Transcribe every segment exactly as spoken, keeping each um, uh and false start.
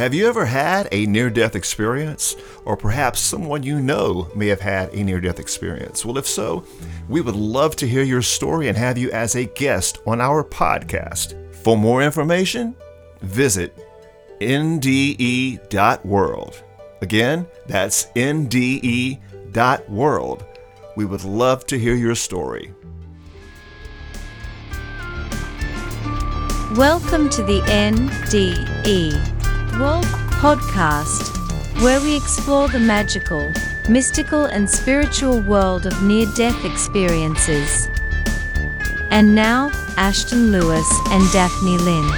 Have you ever had a near-death experience? Or perhaps someone you know may have had a near-death experience. Well, if so, we would love to hear your story and have you as a guest on our podcast. For more information, visit N D E dot world. Again, that's N D E dot world. We would love to hear your story. Welcome to the N D E World Podcast, where we explore the magical, mystical, and spiritual world of near-death experiences. And now, Ashton Lewis and Daphne Lynn.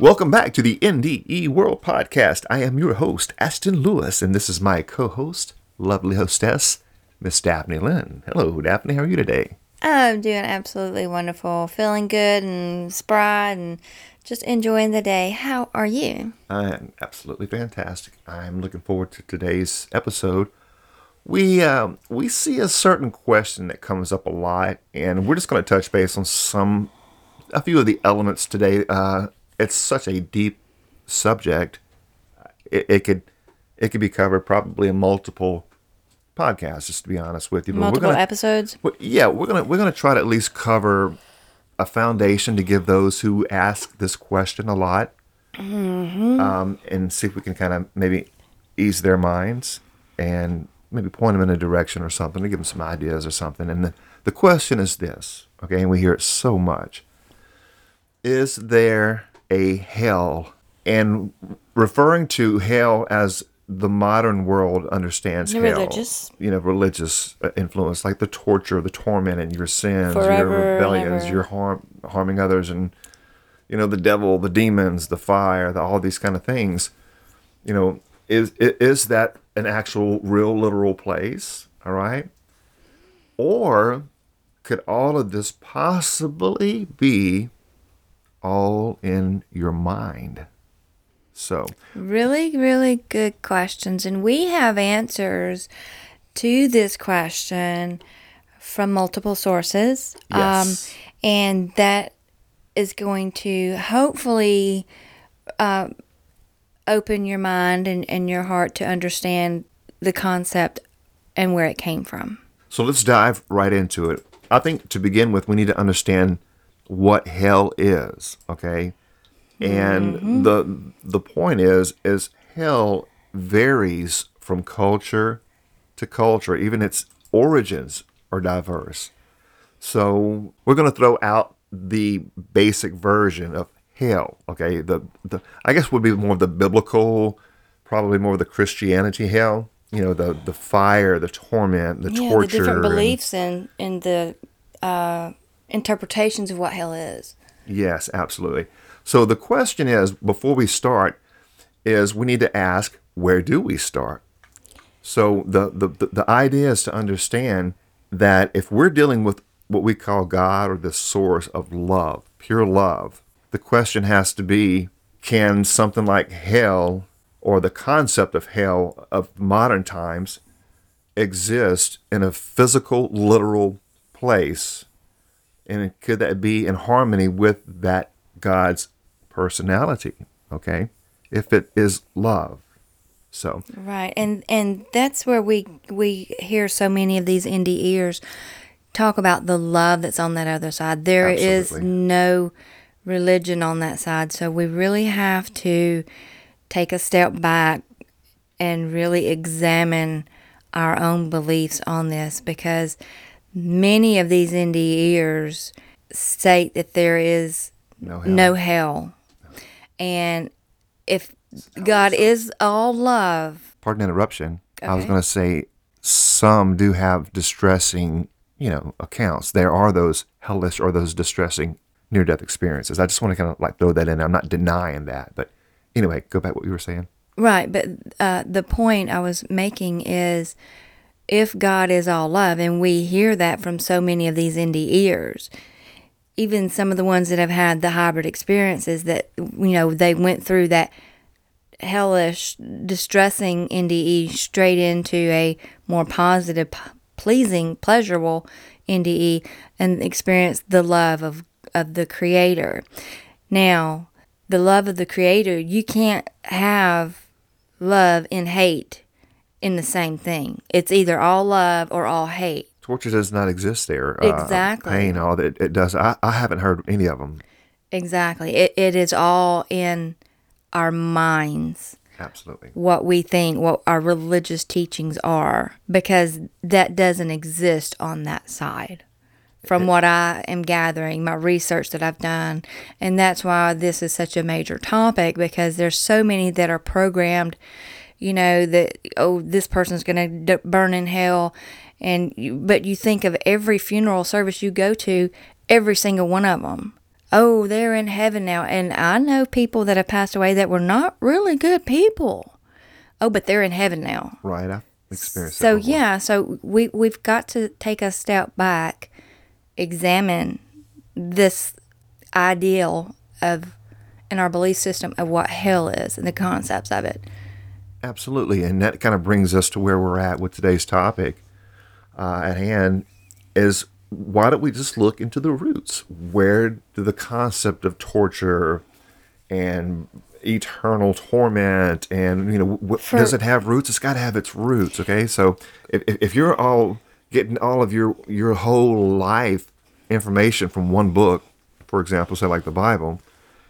Welcome back to the N D E World Podcast. I am your host, Ashton Lewis, and this is my co-host, lovely hostess, Miss Daphne Lynn. Hello, Daphne. How are you today? I'm doing absolutely wonderful. Feeling good and spry and just enjoying the day. How are you? I am absolutely fantastic. I'm looking forward to today's episode. We um, we see a certain question that comes up a lot, and we're just going to touch base on some, a few of the elements today. Uh, it's such a deep subject. It, it could it could be covered probably in multiple podcast, just to be honest with you. But multiple we're gonna, episodes? We're, yeah, we're gonna we're gonna try to at least cover a foundation to give those who ask this question a lot, mm-hmm. um, and see if we can kind of maybe ease their minds and maybe point them in a direction or something to give them some ideas or something. And the, the question is this, okay? And we hear it so much: is there a hell? And referring to hell as the modern world understands the hell, religious, you know, religious influence, like the torture, the torment, and your sins, forever, your rebellions, never. your harm, harming others, and you know, the devil, the demons, the fire, the, all these kind of things. You know, is is that an actual, real, literal place? All right, or could all of this possibly be all in your mind? So really, really good questions. And we have answers to this question from multiple sources. Yes. Um, and that is going to hopefully uh, open your mind and, and your heart to understand the concept and where it came from. So let's dive right into it. I think to begin with, we need to understand what hell is, okay? And mm-hmm. the the point is, is hell varies from culture to culture. Even its origins are diverse. So we're going to throw out the basic version of hell. Okay, the the I guess would be more of the biblical, probably more of the Christianity hell. You know, the the fire, the torment, the yeah, torture, the different beliefs and and the uh, interpretations of what hell is. Yes, absolutely. So the question is, before we start, is we need to ask, where do we start? So the, the, the idea is to understand that if we're dealing with what we call God or the source of love, pure love, the question has to be, can something like hell or the concept of hell of modern times exist in a physical, literal place? And could that be in harmony with that God's personality, okay, if it is love? So right, and and that's where we we hear so many of these N D E'ers talk about the love that's on that other side. There Absolutely. Is no religion on that side, so we really have to take a step back and really examine our own beliefs on this, because many of these N D E'ers state that there is no hell. No hell. No. And if God is all love... Pardon the interruption. Okay. I was going to say, some do have distressing, you know, accounts. There are those hellish or those distressing near-death experiences. I just want to kind of like throw that in. I'm not denying that. But anyway, go back to what you were saying. Right. But uh, the point I was making is, if God is all love, and we hear that from so many of these N D E'ers... even some of the ones that have had the hybrid experiences that, you know, they went through that hellish, distressing N D E straight into a more positive, pleasing, pleasurable N D E and experienced the love of, of the Creator. Now, the love of the Creator, you can't have love and hate in the same thing. It's either all love or all hate. Torture does not exist there. Exactly. Uh, pain, all that it does. I, I haven't heard any of them. Exactly. It, it is all in our minds. Absolutely. What we think, what our religious teachings are, because that doesn't exist on that side. From it, what I am gathering, my research that I've done, and that's why this is such a major topic, because there's so many that are programmed, you know, that, oh, this person's going to burn in hell. And you, but you think of every funeral service you go to, every single one of them. Oh, they're in heaven now. And I know people that have passed away that were not really good people. Oh, but they're in heaven now. Right. I've experienced that before. So, yeah. So we, we've got to take a step back, examine this ideal of, in our belief system, of what hell is and the concepts of it. Absolutely. And that kind of brings us to where we're at with today's topic. Uh, at hand is, why don't we just look into the roots? Where do the concept of torture and eternal torment and, you know, what For, does it have roots? It's got to have its roots, okay? So if if you're all getting all of your, your whole life information from one book, for example, say like the Bible,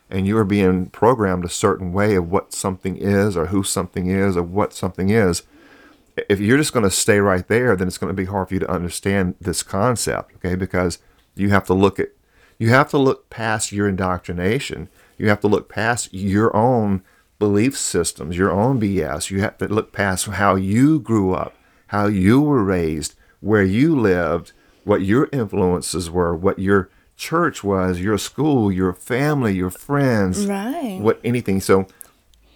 and you're being programmed a certain way of what something is or who something is or what something is, if you're just going to stay right there, then it's going to be hard for you to understand this concept, okay? Because you have to look at, you have to look past your indoctrination. You have to look past your own belief systems, your own B S. You have to look past how you grew up, how you were raised, where you lived, what your influences were, what your church was, your school, your family, your friends, right? What anything. So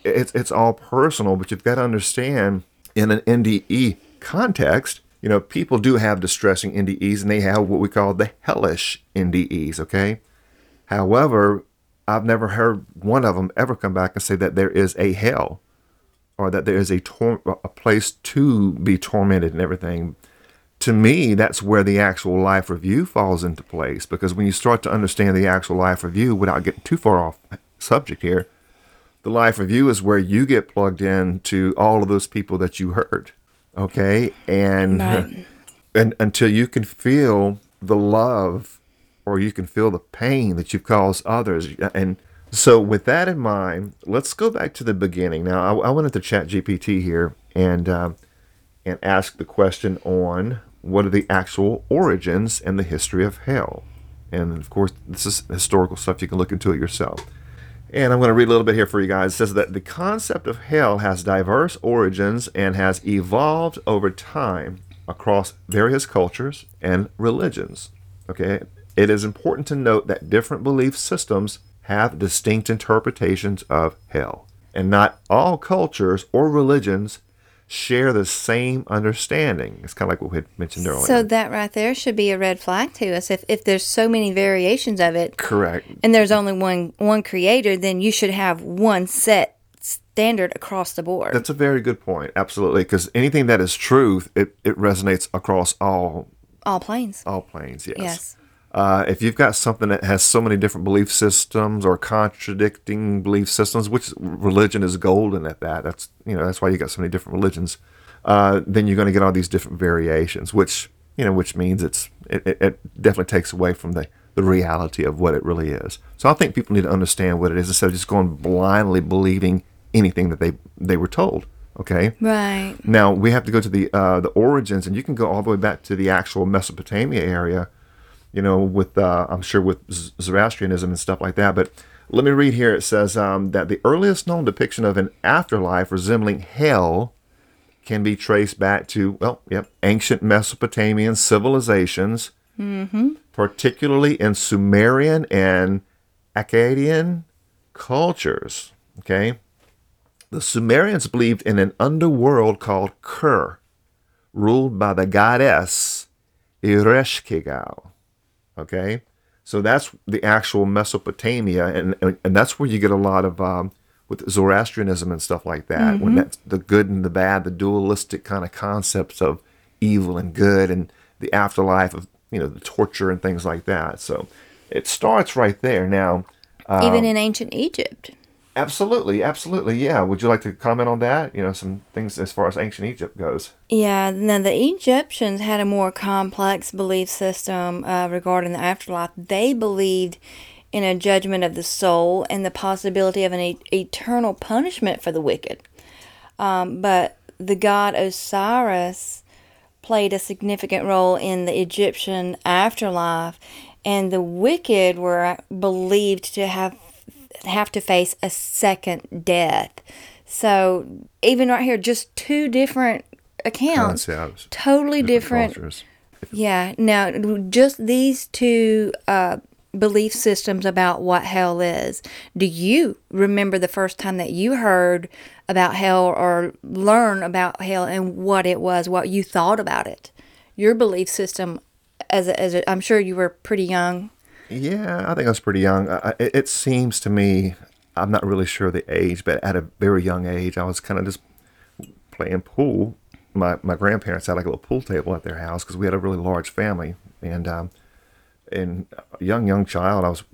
it's it's all personal, but you've got to understand. In an N D E context, you know, people do have distressing N D Es, and they have what we call the hellish N D Es, okay? However, I've never heard one of them ever come back and say that there is a hell or that there is a tor- a place to be tormented and everything. To me, that's where the actual life review falls into place, because when you start to understand the actual life review, without getting too far off subject here, the life review is where you get plugged in to all of those people that you hurt, okay? And, right. and until you can feel the love or you can feel the pain that you've caused others. And so with that in mind, let's go back to the beginning. Now, I, I went into Chat G P T here and, uh, and asked the question on what are the actual origins and the history of hell? And, of course, this is historical stuff. You can look into it yourself. And I'm going to read a little bit here for you guys. It says that the concept of hell has diverse origins and has evolved over time across various cultures and religions. Okay, it is important to note that different belief systems have distinct interpretations of hell, and not all cultures or religions share the same understanding. It's kind of like what we had mentioned earlier. So that right there should be a red flag to us. If if there's so many variations of it, correct, and there's only one one creator, then you should have one set standard across the board. That's a very good point. Absolutely, because anything that is truth, it, it resonates across all all planes. All planes, yes. Yes. Uh, if you've got something that has so many different belief systems or contradicting belief systems, which religion is golden at that, that's, you know, that's why you got so many different religions, uh, then you're going to get all these different variations, which, you know, which means it's, it, it definitely takes away from the, the reality of what it really is. So I think people need to understand what it is instead of just going blindly believing anything that they, they were told. Okay. Right. Now we have to go to the, uh, the origins, and you can go all the way back to the actual Mesopotamia area. You know, with, uh, I'm sure with Zoroastrianism and stuff like that. But let me read here. It says um, that the earliest known depiction of an afterlife resembling hell can be traced back to, well, yep, ancient Mesopotamian civilizations, mm-hmm. particularly in Sumerian and Akkadian cultures. Okay. The Sumerians believed in an underworld called Ker, ruled by the goddess Ereshkigal. Okay, so that's the actual Mesopotamia, and, and, and that's where you get a lot of um, with Zoroastrianism and stuff like that, mm-hmm. when that's the good and the bad, the dualistic kind of concepts of evil and good and the afterlife of, you know, the torture and things like that. So it starts right there. Now, Um, Even in ancient Egypt. Absolutely, absolutely, yeah. Would you like to comment on that? You know, some things as far as ancient Egypt goes. Yeah, now the Egyptians had a more complex belief system uh, regarding the afterlife. They believed in a judgment of the soul and the possibility of an e- eternal punishment for the wicked. Um, but the god Osiris played a significant role in the Egyptian afterlife, and the wicked were believed to have have to face a second death. So even right here, just two different accounts, Concepts, totally different. different yeah. Now, just these two uh, belief systems about what hell is. Do you remember the first time that you heard about hell or learn about hell and what it was, what you thought about it? Your belief system, as a, as a, I'm sure you were pretty young. Yeah, I think I was pretty young. I, it, it seems to me, I'm not really sure the age, but at a very young age, I was kind of just playing pool. My my grandparents had like a little pool table at their house because we had a really large family. And um, and young, young child, I was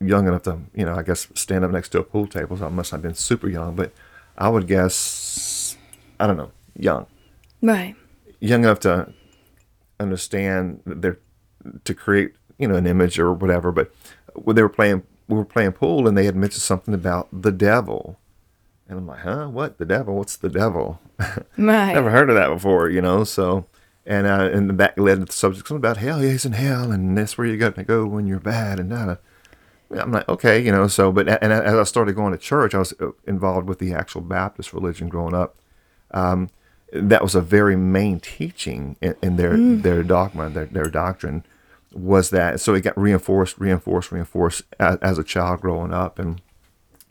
young enough to, you know, I guess stand up next to a pool table, so I must have been super young. But I would guess, I don't know, young. Right. Young enough to understand their, to create... you know, an image or whatever, but when they were playing, we were playing pool and they had mentioned something about the devil. And I'm like, huh, what? The devil? What's the devil? Right. Never heard of that before, you know, so, and uh, and that led to the subject, something about hell, yeah, he's in hell, and that's where you're going to go when you're bad, and that. I'm like, okay, you know, so, but, and as I started going to church, I was involved with the actual Baptist religion growing up. Um, that was a very main teaching in, in their, mm. their dogma, their, their doctrine. Was that so? It got reinforced, reinforced, reinforced as, as a child growing up, and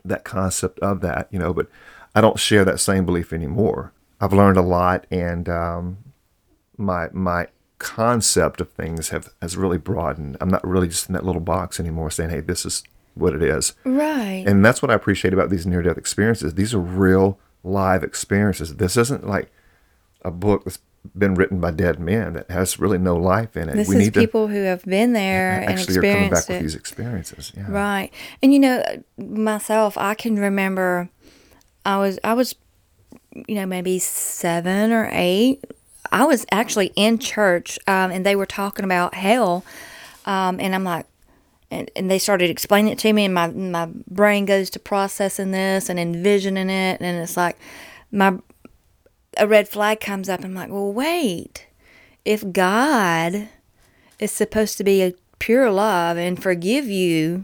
that concept of that, you know. But I don't share that same belief anymore. I've learned a lot, and um, my my concept of things have has really broadened. I'm not really just in that little box anymore, saying, "Hey, this is what it is." Right. And that's what I appreciate about these near-death experiences. These are real, live experiences. This isn't like a book that's been written by dead men that has really no life in it. This we is need people to, who have been there and experienced it. Actually are coming back it. with these experiences. Yeah. Right. And, you know, myself, I can remember I was, I was, you know, maybe seven or eight. I was actually in church um, and they were talking about hell. Um, and I'm like, and, and they started explaining it to me and my, my brain goes to processing this and envisioning it. And it's like my... a red flag comes up. I'm like, well, wait, if God is supposed to be a pure love and forgive you,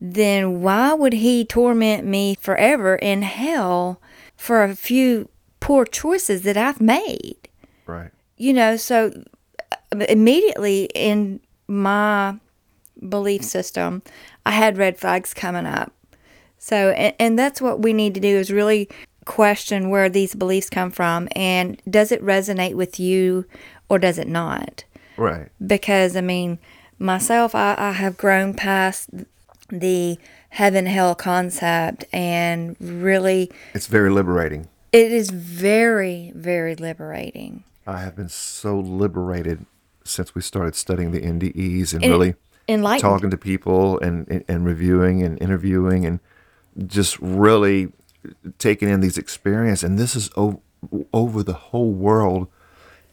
then why would he torment me forever in hell for a few poor choices that I've made? Right. You know, so immediately in my belief system, I had red flags coming up. So, and, and that's what we need to do is really question where these beliefs come from and does it resonate with you or does it not? Right. Because, I mean, myself, I, I have grown past the heaven-hell concept and really... It's very liberating. It is very, very liberating. I have been so liberated since we started studying the N D Es and, and really enlightened. Talking to people and, and, and reviewing and interviewing and just really... taking in these experiences, and this is o- over the whole world,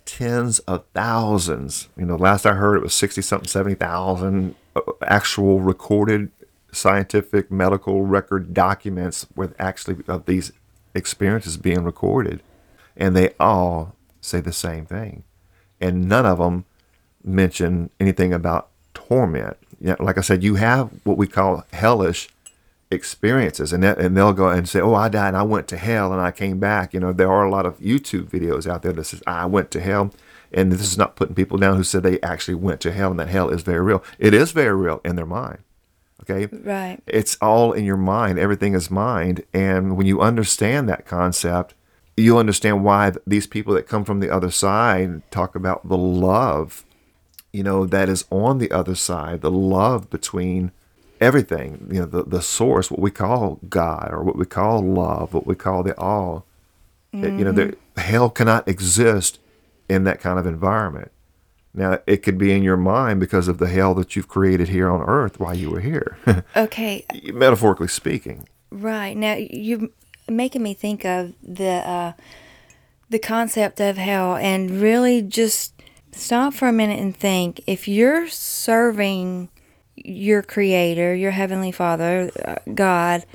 tens of thousands. You know, last I heard it was sixty-something, seventy thousand actual recorded scientific medical record documents with actually of these experiences being recorded. And they all say the same thing. And none of them mention anything about torment. You know, like I said, you have what we call hellish experiences, and that, and they'll go and say, oh, I died and I went to hell and I came back. You know, there are a lot of YouTube videos out there that says I went to hell, and this is not putting people down who said they actually went to hell, and that hell is very real. It is very real in their mind. Okay, right. It's all in your mind. Everything is mind, and when you understand that concept, you'll understand why these people that come from the other side talk about the love, you know, that is on the other side, the love between everything, you know, the, the source, what we call God or what we call love, what we call the all. Mm-hmm. You know, the, hell cannot exist in that kind of environment. Now, it could be in your mind because of the hell that you've created here on earth while you were here. Okay. Metaphorically speaking. Right. Now, you're making me think of the uh, the concept of hell, and really just stop for a minute and think. If you're serving your Creator, your Heavenly Father, uh, God,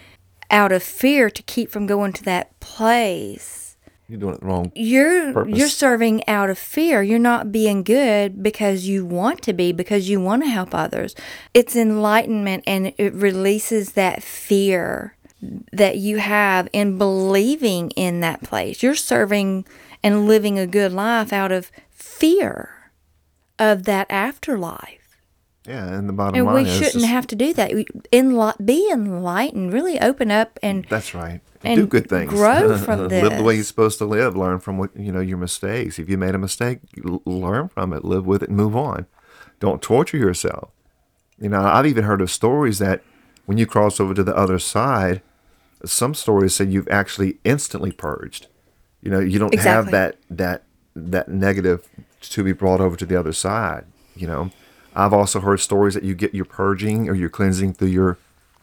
out of fear to keep from going to that place... You're doing it wrong. You're purpose. You're serving out of fear. You're not being good because you want to be, because you want to help others. It's enlightenment, and it releases that fear that you have in believing in that place. You're serving and living a good life out of fear of that afterlife. Yeah, and the bottom and line is... And we shouldn't have to do that. We enli- be enlightened. Really open up and... That's right. And do good things. Grow from this. Live the way you're supposed to live. Learn from what, you know, your mistakes. If you made a mistake, learn from it. Live with it and move on. Don't torture yourself. You know, I've even heard of stories that when you cross over to the other side, some stories say you've actually instantly purged. You know, you don't exactly. have that, that, that negative to be brought over to the other side, you know. I've also heard stories that you get your purging or your cleansing through your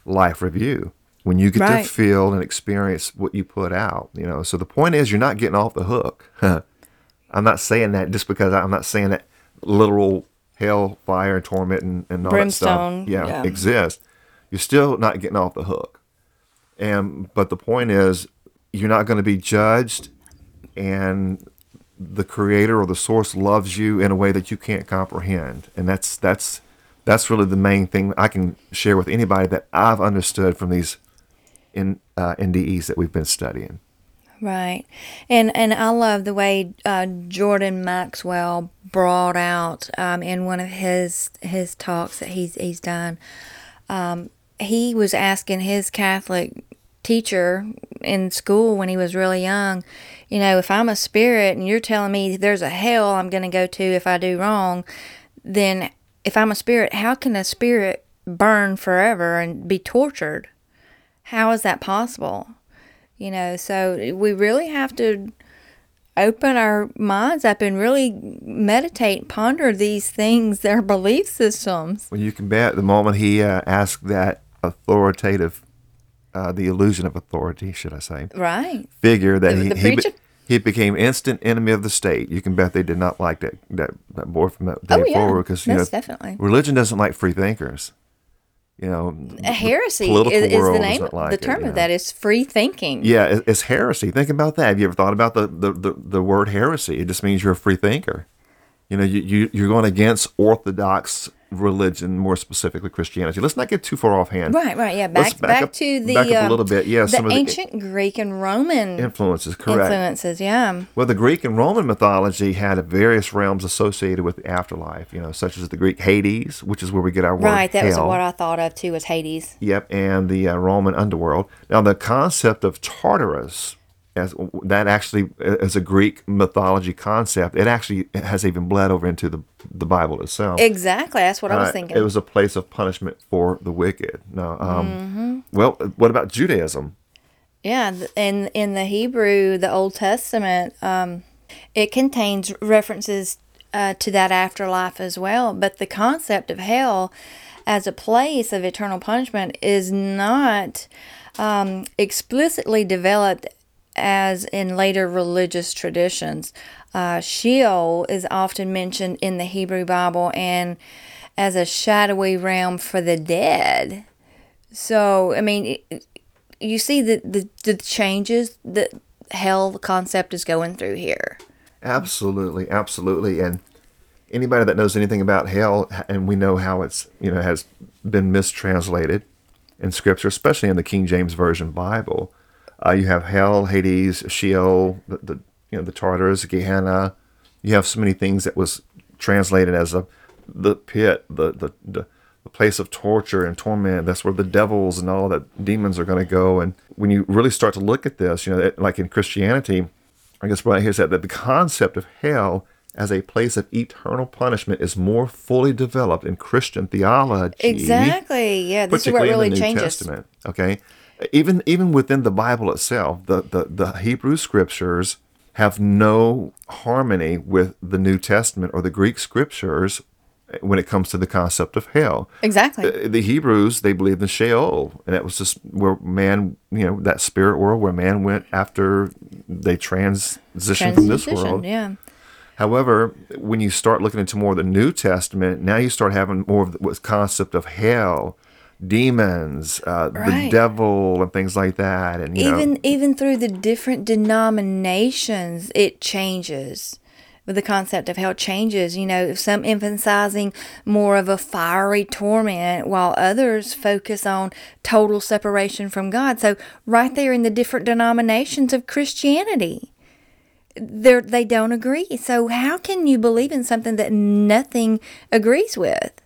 life review when you get right. to feel and experience what you put out. You know, so the point is, you're not getting off the hook. I'm not saying that just because I'm not saying that literal hell, fire, and torment and, and all Brimstone, that stuff yeah, yeah. exists. You're still not getting off the hook. And but the point is, you're not going to be judged, and the Creator or the Source loves you in a way that you can't comprehend. And that's that's that's really the main thing I can share with anybody that I've understood from these in, uh, N D Es that we've been studying. Right. And and I love the way uh, Jordan Maxwell brought out um, in one of his his talks that he's, he's done. Um, he was asking his Catholic teacher in school when he was really young, you know, if I'm a spirit and you're telling me there's a hell I'm going to go to if I do wrong, then if I'm a spirit, how can a spirit burn forever and be tortured? How is that possible? You know, so we really have to open our minds up and really meditate, ponder these things, their belief systems. Well, you can bet the moment he uh, asked that authoritative Uh, the illusion of authority, should I say? Right. Figure that the, the he he, be, he became instant enemy of the state. You can bet they did not like that that, that boy from that day oh, yeah. forward, because you Most know definitely. religion doesn't like free thinkers. You know, a heresy the is, is the name. Like the term it, of know? that is free thinking. Yeah, it, it's heresy. Think about that. Have you ever thought about the, the, the, the word heresy? It just means you're a free thinker. You know, you, you you're going against orthodox religion, more specifically Christianity. Let's not get too far offhand. Right, right, yeah. Back, back, back up, to the back up a little bit. Yeah, the some ancient of the, Greek and Roman influences, correct? Influences, yeah. Well, the Greek and Roman mythology had various realms associated with the afterlife. You know, such as the Greek Hades, which is where we get our word. Right, that hell. was what I thought of too. Was Hades? Yep, and the uh, Roman underworld. Now, the concept of Tartarus, as that actually is a Greek mythology concept. It actually has even bled over into the the Bible itself. Exactly, that's what uh, I was thinking. It was a place of punishment for the wicked. Now, um, mm-hmm. well, what about Judaism? Yeah, in in the Hebrew, the Old Testament, um, it contains references uh, to that afterlife as well. But the concept of hell as a place of eternal punishment is not um, explicitly developed as in later religious traditions. Uh, Sheol is often mentioned in the Hebrew Bible and as a shadowy realm for the dead. So, I mean, it, you see the, the, the changes that hell concept is going through here. Absolutely, absolutely. And anybody that knows anything about hell, and we know how it's, you know, has been mistranslated in Scripture, especially in the King James Version Bible. Uh, you have hell, Hades, Sheol, the, the you know the Tartarus, Gehenna. You have so many things that was translated as a the pit, the the, the the place of torture and torment. That's where the devils and all the demons are going to go. And when you really start to look at this, you know, it, like in Christianity, I guess what I hear is that, that the concept of hell as a place of eternal punishment is more fully developed in Christian theology. Exactly. Yeah, this is what really changes. Particularly in the New Testament. Okay. Even even within the Bible itself, the, the, the Hebrew scriptures have no harmony with the New Testament or the Greek scriptures when it comes to the concept of hell. Exactly. The, the Hebrews, they believed in Sheol, and that was just where man, you know, that spirit world where man went after they transitioned, transitioned from this world. Yeah. However, when you start looking into more of the New Testament, now you start having more of the concept of hell, demons, uh, right. the devil, and things like that. And you even know, even through the different denominations, it changes. The concept of hell changes. You know, some emphasizing more of a fiery torment, while others focus on total separation from God. So, right there in the different denominations of Christianity, they they don't agree. So, how can you believe in something that nothing agrees with?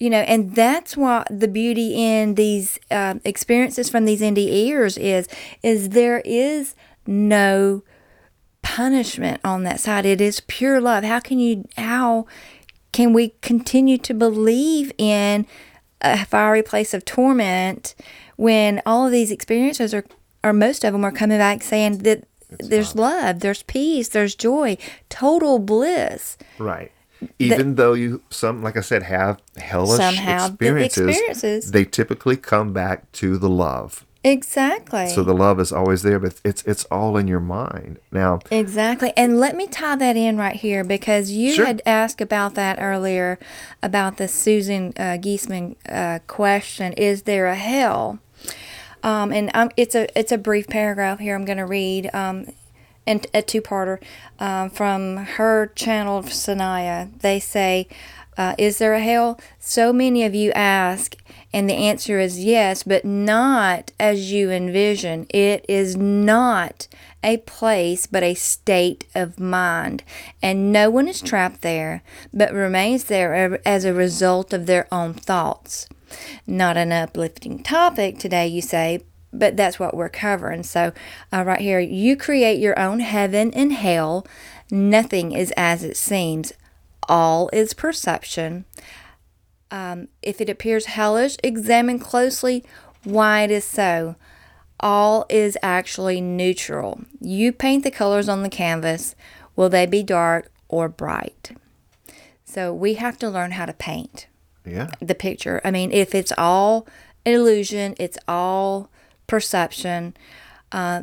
You know, and that's why the beauty in these uh, experiences from these NDEers is is there is no punishment on that side. It is pure love. How can you? How can we continue to believe in a fiery place of torment when all of these experiences are, or most of them, are coming back saying that it's there's not. Love, there's peace, there's joy, total bliss. Right. Even the, though you, some, like I said, have hellish experiences, experiences, they typically come back to the love. Exactly. So the love is always there, but it's it's all in your mind now. Exactly. And let me tie that in right here, because you sure. had asked about that earlier, about the Susan uh, Geisman uh, question, is there a hell? Um, and I'm, it's a it's a brief paragraph here I'm going to read. Um And a two-parter um, from her channel, Sanaya. They say, uh, is there a hell? So many of you ask, and the answer is yes, but not as you envision. It is not a place, but a state of mind. And no one is trapped there, but remains there as a result of their own thoughts. Not an uplifting topic today, you say, but that's what we're covering. So uh, right here, you create your own heaven and hell. Nothing is as it seems. All is perception. Um, if it appears hellish, examine closely why it is so. All is actually neutral. You paint the colors on the canvas. Will they be dark or bright? So we have to learn how to paint yeah. the picture. I mean, if it's all illusion, it's all perception. Uh,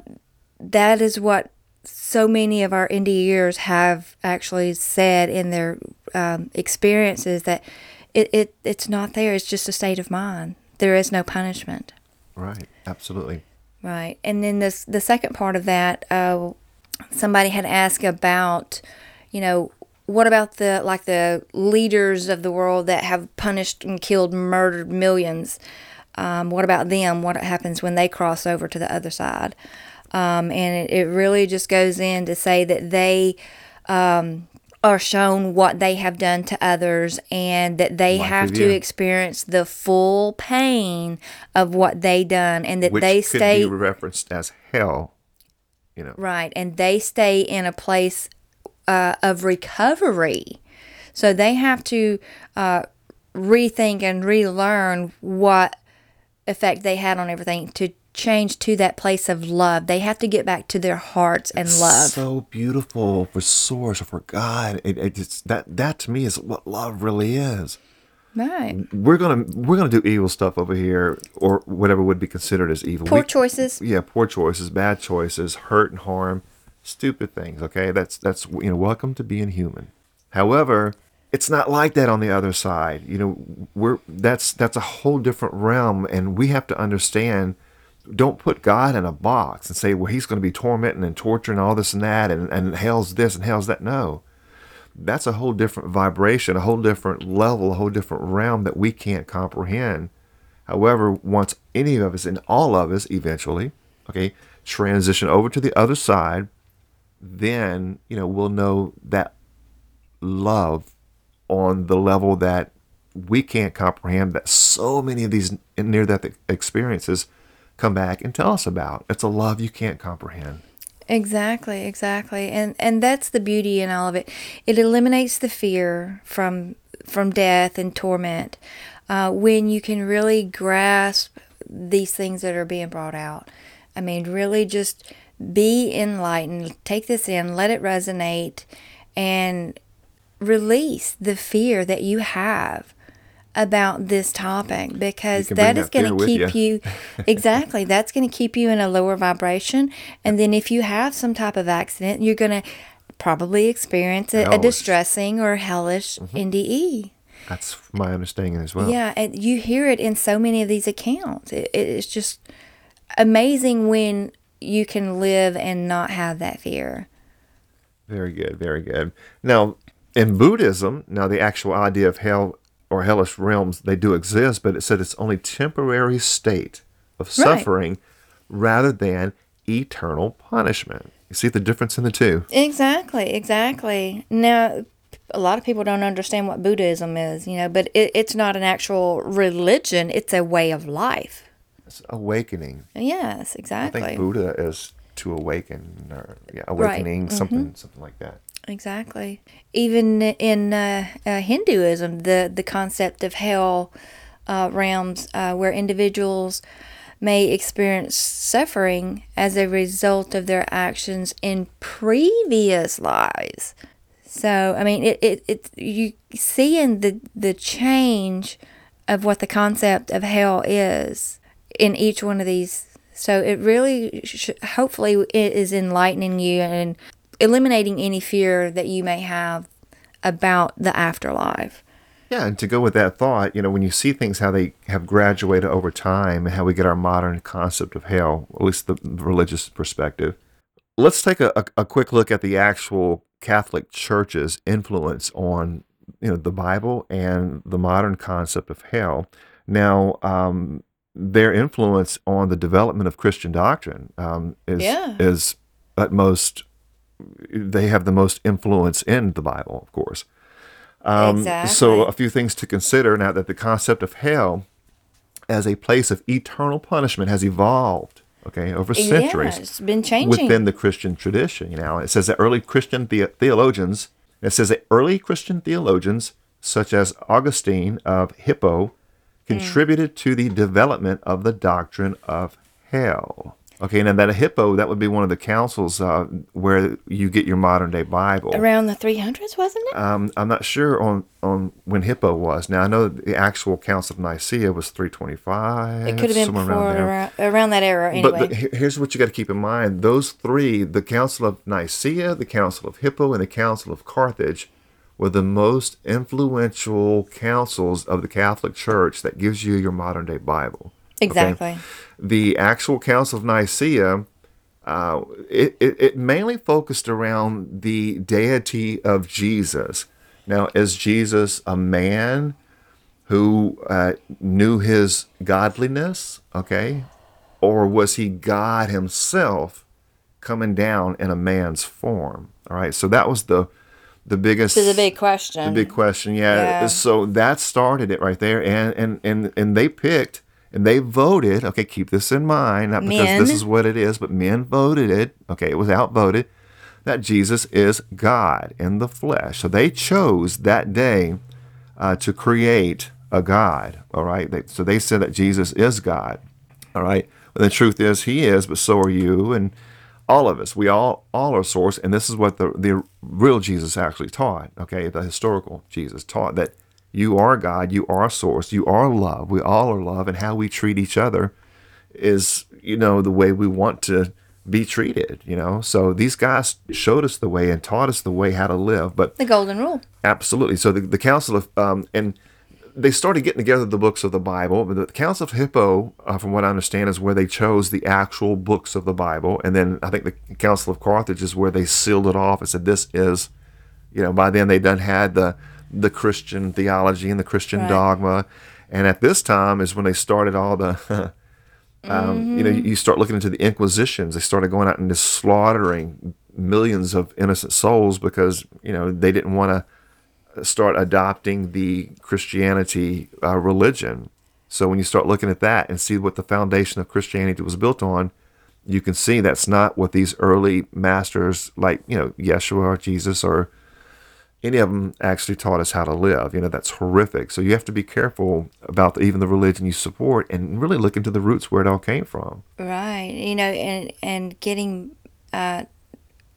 that is what so many of our NDEers have actually said in their um, experiences, that it, it it's not there. It's just a state of mind. There is no punishment. Right. Absolutely. Right. And then this the second part of that, uh, somebody had asked about, you know, what about the like the leaders of the world that have punished and killed, murdered millions? Um, what about them? What happens when they cross over to the other side? Um, and it, it really just goes in to say that they um, are shown what they have done to others, and that they Life have to experience the full pain of what they done, and that Which they stay could be referenced as hell, you know. Right, and they stay in a place uh, of recovery, so they have to uh, rethink and relearn what effect they had on everything to change to that place of love. They have to get back to their hearts and it's love. So beautiful for Source, for God. It, it just, that that to me is what love really is. Right. We're gonna we're gonna do evil stuff over here, or whatever would be considered as evil. Poor we, choices. Yeah, poor choices, bad choices, hurt and harm, stupid things. Okay, that's that's you know, welcome to being human. However, it's not like that on the other side. You know, we're that's that's a whole different realm, and we have to understand. Don't put God in a box and say, "Well, He's going to be tormenting and torturing all this and that, and and hell's this and hell's that." No, that's a whole different vibration, a whole different level, a whole different realm that we can't comprehend. However, once any of us and all of us eventually, okay, transition over to the other side, then you know we'll know that love on the level that we can't comprehend, that so many of these near-death experiences come back and tell us about. It's a love you can't comprehend. Exactly, exactly. And and that's the beauty in all of it. It eliminates the fear from from death and torment uh, when you can really grasp these things that are being brought out. I mean, really just be enlightened, take this in, let it resonate, and release the fear that you have about this topic, because that is going to keep you, you exactly, that's going to keep you in a lower vibration. And then if you have some type of accident, you're going to probably experience a, a distressing or hellish mm-hmm. N D E. That's my understanding as well. Yeah, and you hear it in so many of these accounts. It, it's just amazing when you can live and not have that fear. Very good, very good. Now, in Buddhism, now the actual idea of hell or hellish realms, they do exist, but it said it's only temporary state of right. suffering rather than eternal punishment. You see the difference in the two? Exactly, exactly. Now, a lot of people don't understand what Buddhism is, you know, but it, it's not an actual religion. It's a way of life. It's awakening. Yes, exactly. I think Buddha is to awaken, or yeah, awakening, right. something, mm-hmm. something like that. Exactly. Even in uh, uh, Hinduism, the, the concept of hell uh, realms uh, where individuals may experience suffering as a result of their actions in previous lives. So, I mean, it, it, it you seeing the, the change of what the concept of hell is in each one of these. So it really, sh- hopefully it is enlightening you and eliminating any fear that you may have about the afterlife. Yeah, and to go with that thought, you know, when you see things, how they have graduated over time and how we get our modern concept of hell, at least the religious perspective. Let's take a, a, a quick look at the actual Catholic Church's influence on, you know, the Bible and the modern concept of hell. Now, um, their influence on the development of Christian doctrine um, is, yeah. is at most, they have the most influence in the Bible, of course. Um, exactly. So a few things to consider now that the concept of hell as a place of eternal punishment has evolved. Okay, over centuries. Yeah, it's been changing. Within the Christian tradition, you know. It says that early Christian the- theologians, it says that early Christian theologians, such as Augustine of Hippo, contributed mm. to the development of the doctrine of hell. Okay, and that a Hippo, that would be one of the councils uh, where you get your modern-day Bible. Around the three hundreds, wasn't it? Um, I'm not sure on, on when Hippo was. Now, I know the actual Council of Nicaea was three twenty-five. It could have been before, around, around, around that era anyway. But the, here's what you got to keep in mind. Those three, the Council of Nicaea, the Council of Hippo, and the Council of Carthage, were the most influential councils of the Catholic Church that gives you your modern-day Bible. Exactly. Okay? The actual Council of Nicaea, uh, it, it, it mainly focused around the deity of Jesus. Now, is Jesus a man who uh, knew his godliness, okay? Or was he God himself coming down in a man's form? All right, so that was the The biggest is a big question. The big question, yeah. yeah. So that started it right there, and and and and they picked and they voted. Okay, keep this in mind, not because men. This is what it is, but men voted it. Okay, it was outvoted that Jesus is God in the flesh. So they chose that day uh, to create a God. All right, they, so they said that Jesus is God. All right, well, the truth is he is, but so are you and. All of us, we all all are source, and this is what the the real Jesus actually taught, okay? The historical Jesus taught that you are God, you are source, you are love, we all are love, and how we treat each other is, you know, the way we want to be treated, you know? So these guys showed us the way and taught us the way how to live, but... The golden rule. Absolutely. So the, the Council of... um and they started getting together the books of the Bible. But the Council of Hippo, uh, from what I understand, is where they chose the actual books of the Bible. And then I think the Council of Carthage is where they sealed it off and said, this is, you know, by then they done had the the Christian theology and the Christian right. dogma. And at this time is when they started all the, um, mm-hmm. you know, you start looking into the Inquisitions. They started going out and just slaughtering millions of innocent souls because, you know, they didn't want to start adopting the Christianity uh, religion. So when you start looking at that and see what the foundation of Christianity was built on, you can see that's not what these early masters like, you know, Yeshua or Jesus or any of them actually taught us how to live. You know, that's horrific. So you have to be careful about the, even the religion you support and really look into the roots where it all came from. Right. You know, and, and getting uh,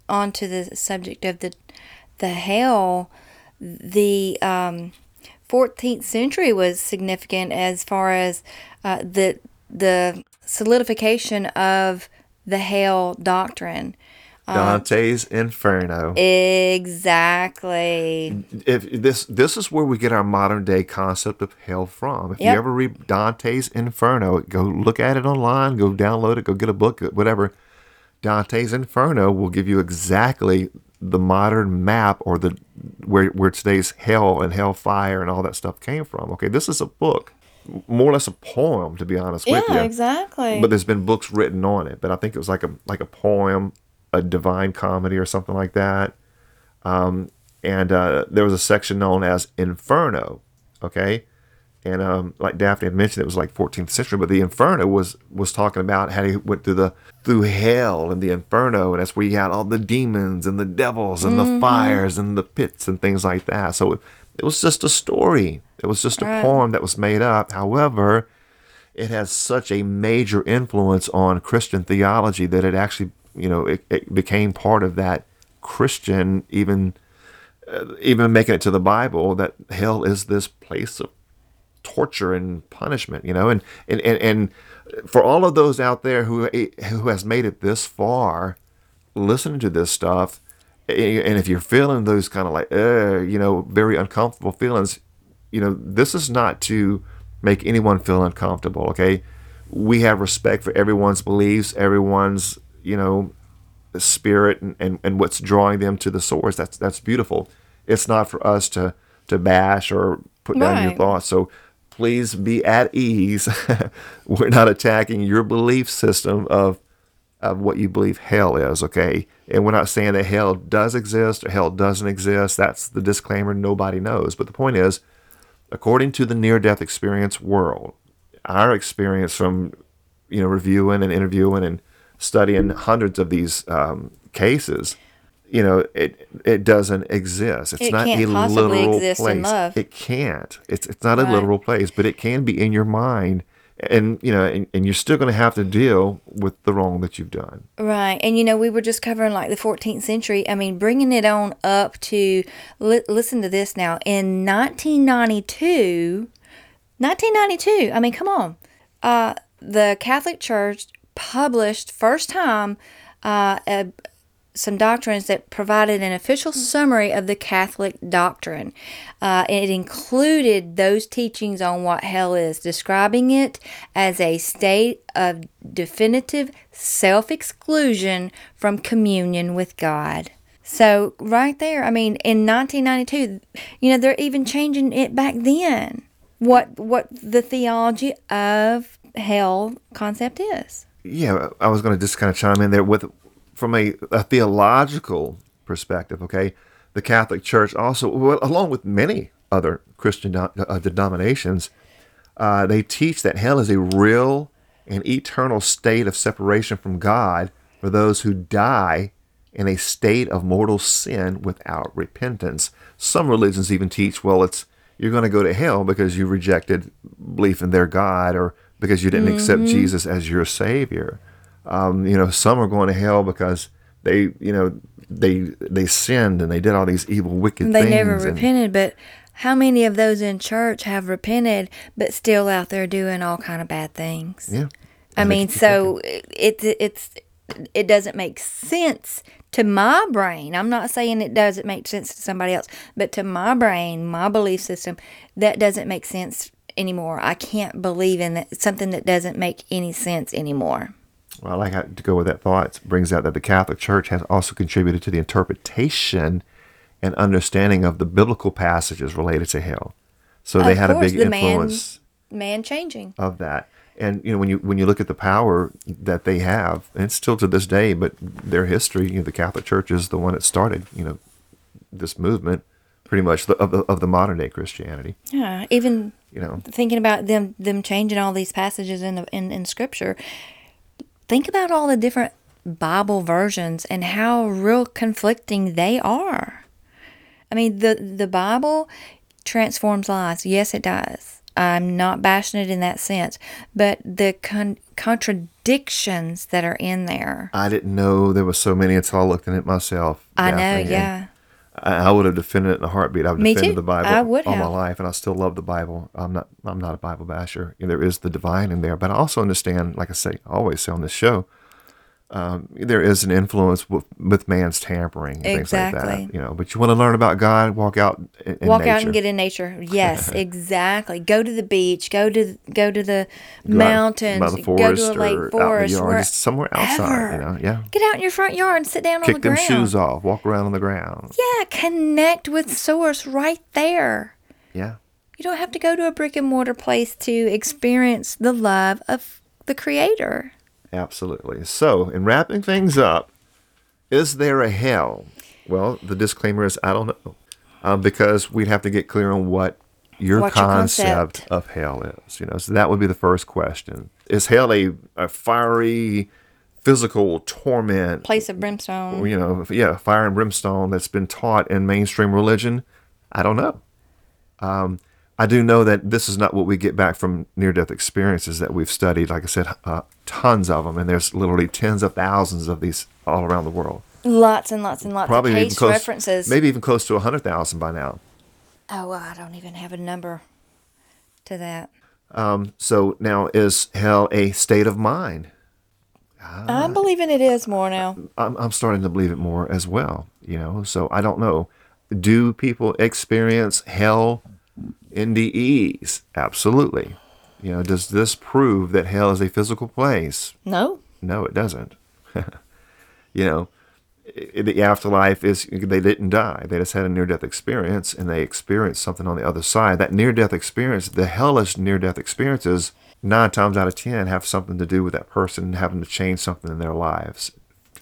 onto the subject of the the hell, the um, fourteenth century was significant as far as uh, the the solidification of the hell doctrine. Dante's um, Inferno. Exactly. If this this is where we get our modern day concept of hell from. If yep. you ever read Dante's Inferno, go look at it online, go download it, go get a book, whatever. Dante's Inferno will give you exactly the modern map or the where where today's hell and hellfire and all that stuff came from. Okay, this is a book. More or less a poem, to be honest yeah, with you. Yeah, exactly. But there's been books written on it. But I think it was like a like a poem. A Divine Comedy or something like that, um, and uh, there was a section known as Inferno, okay, and um, like Daphne had mentioned, it was like fourteenth century, but the Inferno was was talking about how he went through the through hell and the Inferno, and that's where you had all the demons and the devils and mm-hmm. the fires and the pits and things like that. So it, it was just a story. It was just a right. poem that was made up. However, it has such a major influence on Christian theology that it actually. You know, it, it became part of that Christian, even uh, even making it to the Bible, that hell is this place of torture and punishment, you know. And and, and, and for all of those out there who, who has made it this far, listening to this stuff, and if you're feeling those kind of like, uh, you know, very uncomfortable feelings, you know, this is not to make anyone feel uncomfortable, okay? We have respect for everyone's beliefs, everyone's you know, the spirit and, and, and what's drawing them to the source. That's that's beautiful. It's not for us to, to bash or put down right. your thoughts. So please be at ease. We're not attacking your belief system of of what you believe hell is, okay? And we're not saying that hell does exist or hell doesn't exist. That's the disclaimer nobody knows. But the point is, according to the near-death experience world, our experience from, you know, reviewing and interviewing and studying hundreds of these um, cases, you know, it it doesn't exist. It's it not can't a possibly literal exist place. In love. It can't. It's it's not right. a literal place, but it can be in your mind, and you know, and, and you're still going to have to deal with the wrong that you've done. Right, and you know, we were just covering like the fourteenth century. I mean, bringing it on up to li- listen to this now in nineteen ninety-two. nineteen ninety-two. I mean, come on, uh, the Catholic Church. Published first time uh, uh, some doctrines that provided an official summary of the Catholic doctrine. Uh, it included those teachings on what hell is, describing it as a state of definitive self-exclusion from communion with God. So right there, I mean, in nineteen ninety-two, you know, they're even changing it back then, what what the theology of hell concept is. Yeah, I was going to just kind of chime in there with, from a, a theological perspective, okay? The Catholic Church also, well, along with many other Christian de- uh, denominations, uh, they teach that hell is a real and eternal state of separation from God for those who die in a state of mortal sin without repentance. Some religions even teach, well, it's you're going to go to hell because you rejected belief in their God or because you didn't mm-hmm. accept Jesus as your Savior. Um, you know, some are going to hell because they, you know, they they sinned and they did all these evil, wicked they things. They never repented, but how many of those in church have repented but still out there doing all kind of bad things? Yeah. I and mean, so it, it, it's it doesn't make sense to my brain. I'm not saying it doesn't make sense to somebody else, but to my brain, my belief system, that doesn't make sense anymore. I can't believe in that, something that doesn't make any sense anymore. Well, I like how, to go with that thought. It brings out that the Catholic Church has also contributed to the interpretation and understanding of the biblical passages related to hell. So they of had course, a big the influence, man, man changing of that. And you know, when you when you look at the power that they have, and it's still to this day, but their history, you know, the Catholic Church is the one that started, you know, this movement. Pretty much the, of the of the modern day Christianity. Yeah, even you know thinking about them them changing all these passages in the in, in Scripture. Think about all the different Bible versions and how real conflicting they are. I mean, the the Bible transforms lives. Yes, it does. I'm not bashing it in that sense, but the con- contradictions that are in there. I didn't know there were so many until I looked in it myself. I Daphne, know, yeah. I would have defended it in a heartbeat. I've defended too. the Bible I would all have. my life, and I still love the Bible. I'm not. I'm not a Bible basher. There is the divine in there, but I also understand, like I say, I always say on this show, um, there is an influence with, with man's tampering and exactly. things like that. You know, but you want to learn about God, walk out. In, in walk nature. out and get in nature. Yes, exactly. Go to the beach. Go to go to the go mountains. By the forest, go to a lake or forest, out in the yard, just somewhere outside. You know, yeah. Get out in your front yard and sit down Kick on the ground. Kick them shoes off. Walk around on the ground. Yeah, connect with Source right there. Yeah. You don't have to go to a brick and mortar place to experience the love of the Creator. Absolutely. So, in wrapping things up, is there a hell? Well, the disclaimer is I don't know, um, because we'd have to get clear on what your, what concept, your concept of hell is. You know, so that would be the first question: Is hell a, a fiery, physical torment, place of brimstone? You know, yeah, fire and brimstone that's been taught in mainstream religion. I don't know. Um, I do know that this is not what we get back from near-death experiences that we've studied. Like I said, uh, tons of them, and there's literally tens of thousands of these all around the world. Lots and lots and lots Probably of case even close, references. Maybe even close to one hundred thousand by now. Oh, I don't even have a number to that. Um, so now, is hell a state of mind? Uh, I'm believing it is more now. I'm, I'm starting to believe it more as well, you know, so I don't know. Do people experience hell? N D Es, absolutely. You know, does this prove that hell is a physical place? No. No, it doesn't. You know, the afterlife is, they didn't die. They just had a near-death experience, and they experienced something on the other side. That near-death experience, the hellish near-death experiences, nine times out of ten have something to do with that person having to change something in their lives.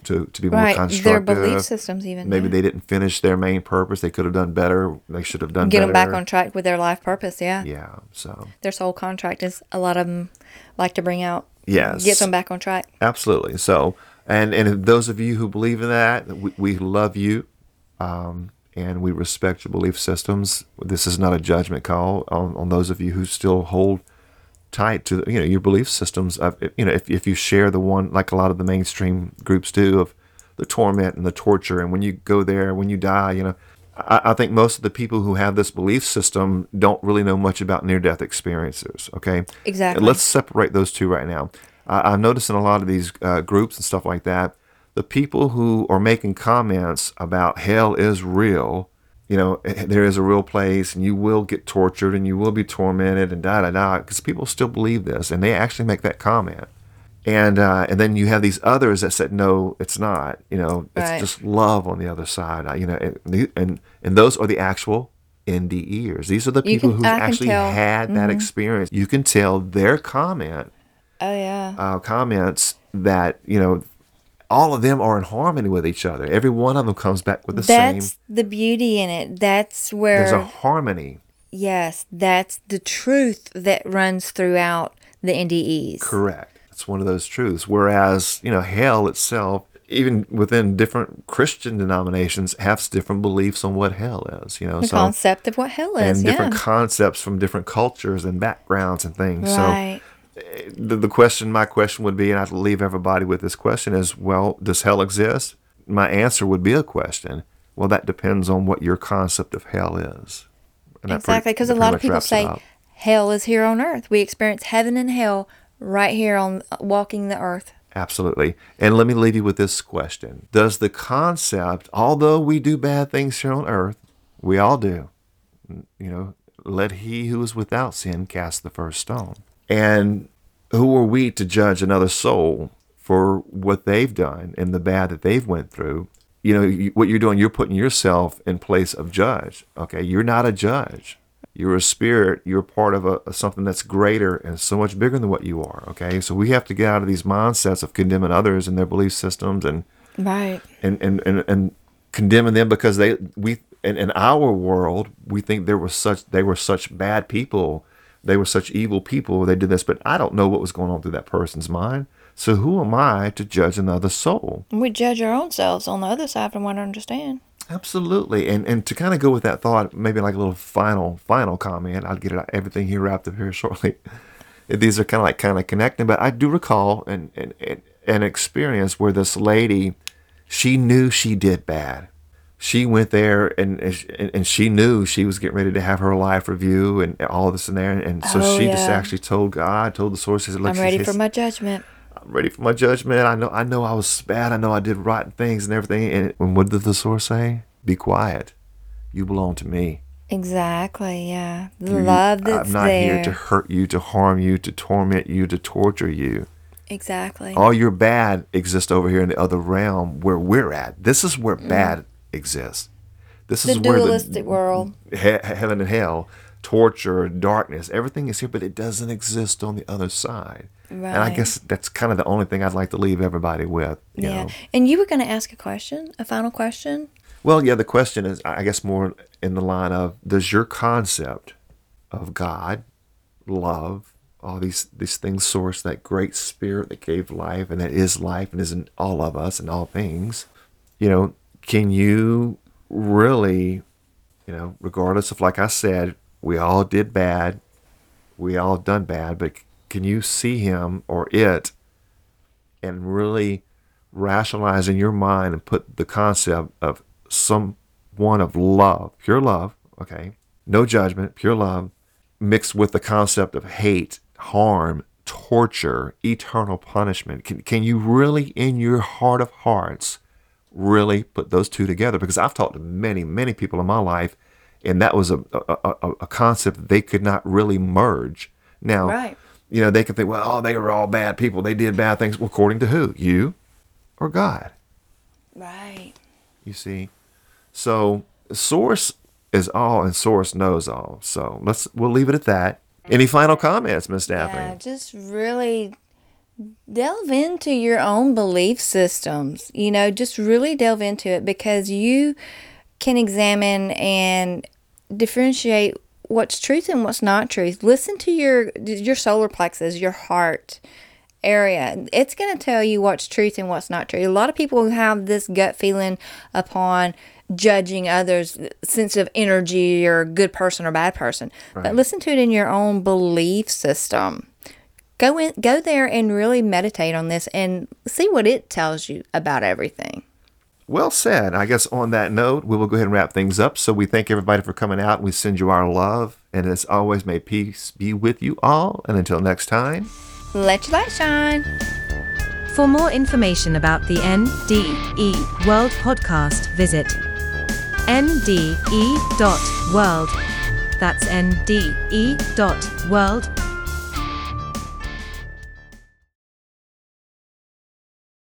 To, to be right. more constructive. Their belief systems even. Maybe do. They didn't finish their main purpose. They could have done better. They should have done Get better. Get them back on track with their life purpose, yeah. Yeah, so. Their soul contract is a lot of them like to bring out. Yes. Get them back on track. Absolutely. So, and, and those of you who believe in that, we, we love you. Um, and we respect your belief systems. This is not a judgment call on, on those of you who still hold tight to, you know, your belief systems of, you know, if, if you share the one, like a lot of the mainstream groups do, of the torment and the torture, and when you go there, when you die, you know, I, I think most of the people who have this belief system don't really know much about near-death experiences. Okay, exactly. And let's separate those two right now. Uh, I've noticed in a lot of these uh, groups and stuff like that, the people who are making comments about hell is real. You know, there is a real place, and you will get tortured, and you will be tormented, and da da da, because people still believe this, and they actually make that comment. And uh, and then you have these others that said, no, it's not. You know, it's right. just love on the other side. You know, and and, and those are the actual NDEers. These are the people who actually had mm-hmm. that experience. You can tell their comment. Oh yeah. Uh, comments that, you know. All of them are in harmony with each other. Every one of them comes back with the same. That's the beauty in it. That's where... There's a harmony. Yes, that's the truth that runs throughout the N D Es. Correct. It's one of those truths. Whereas, you know, hell itself, even within different Christian denominations, have different beliefs on what hell is. You know, the so, concept of what hell is, and yeah. different concepts from different cultures and backgrounds and things. Right. So, The, the question, my question would be, and I leave everybody with this question is, well, does hell exist? My answer would be a question. Well, that depends on what your concept of hell is. And exactly, because a lot of people say hell is here on earth. We experience heaven and hell right here on walking the earth. Absolutely. And let me leave you with this question. Does the concept, although we do bad things here on earth, we all do, you know, let he who is without sin cast the first stone. And who are we to judge another soul for what they've done and the bad that they've went through? You know, you, what you're doing, you're putting yourself in place of judge. Okay, you're not a judge. You're a spirit. You're part of a, a something that's greater and so much bigger than what you are. Okay, so we have to get out of these mindsets of condemning others and their belief systems and right and and and, and condemning them because they we in, in our world we think there were such they were such bad people. They were such evil people. They did this, but I don't know what was going on through that person's mind. So who am I to judge another soul? We judge our own selves on the other side from what I understand. Absolutely. And and to kind of go with that thought, maybe like a little final, final comment, I'll get it, everything here wrapped up here shortly. These are kind of like kind of connecting, but I do recall an, an, an experience where this lady, she knew she did bad. She went there and and she knew she was getting ready to have her life review and all this and there. And so oh, she yeah. just actually told God, told the sources. I'm ready for my judgment. I'm ready for my judgment. I know I know I was bad. I know I did rotten things and everything. And, and what did the source say? Be quiet. You belong to me. Exactly, yeah. The you, love that's there. I'm not there. here to hurt you, to harm you, to torment you, to torture you. Exactly. All your bad exists over here in the other realm where we're at. This is where mm. bad exists. This the is where the dualistic world. He- heaven and hell, torture, darkness, everything is here, but it doesn't exist on the other side. Right. And I guess that's kind of the only thing I'd like to leave everybody with. You yeah. know. And you were going to ask a question, a final question? Well, yeah, the question is, I guess, more in the line of, does your concept of God, love, all these, these things source, that great spirit that gave life and that is life and is in all of us and all things, you know, can you really, you know, regardless of, like I said, we all did bad, we all done bad, but can you see him or it and really rationalize in your mind and put the concept of someone of love, pure love, okay, no judgment, pure love, mixed with the concept of hate, harm, torture, eternal punishment? Can, can you really, in your heart of hearts, really put those two together? Because I've talked to many, many people in my life, and that was a a, a, a concept they could not really merge. Now, right. you know, they can think, well, oh, they were all bad people. They did bad things. Well, according to who? You or God? Right. You see? So source is all and source knows all. So let's we'll leave it at that. Any final comments, Miss Daphne? Yeah, just really delve into your own belief systems. You know, just really delve into it, because you can examine and differentiate what's truth and what's not truth. Listen to your your solar plexus, your heart area. It's going to tell you what's truth and what's not true. A lot of people have this gut feeling upon judging others, sense of energy or good person or bad person. Right. But listen to it in your own belief system. Go in, go there and really meditate on this and see what it tells you about everything. Well said. I guess on that note, we will go ahead and wrap things up. So we thank everybody for coming out. We send you our love. And as always, may peace be with you all. And until next time, let your light shine. For more information about the N D E World Podcast, visit N D E dot world. That's N D E dot world.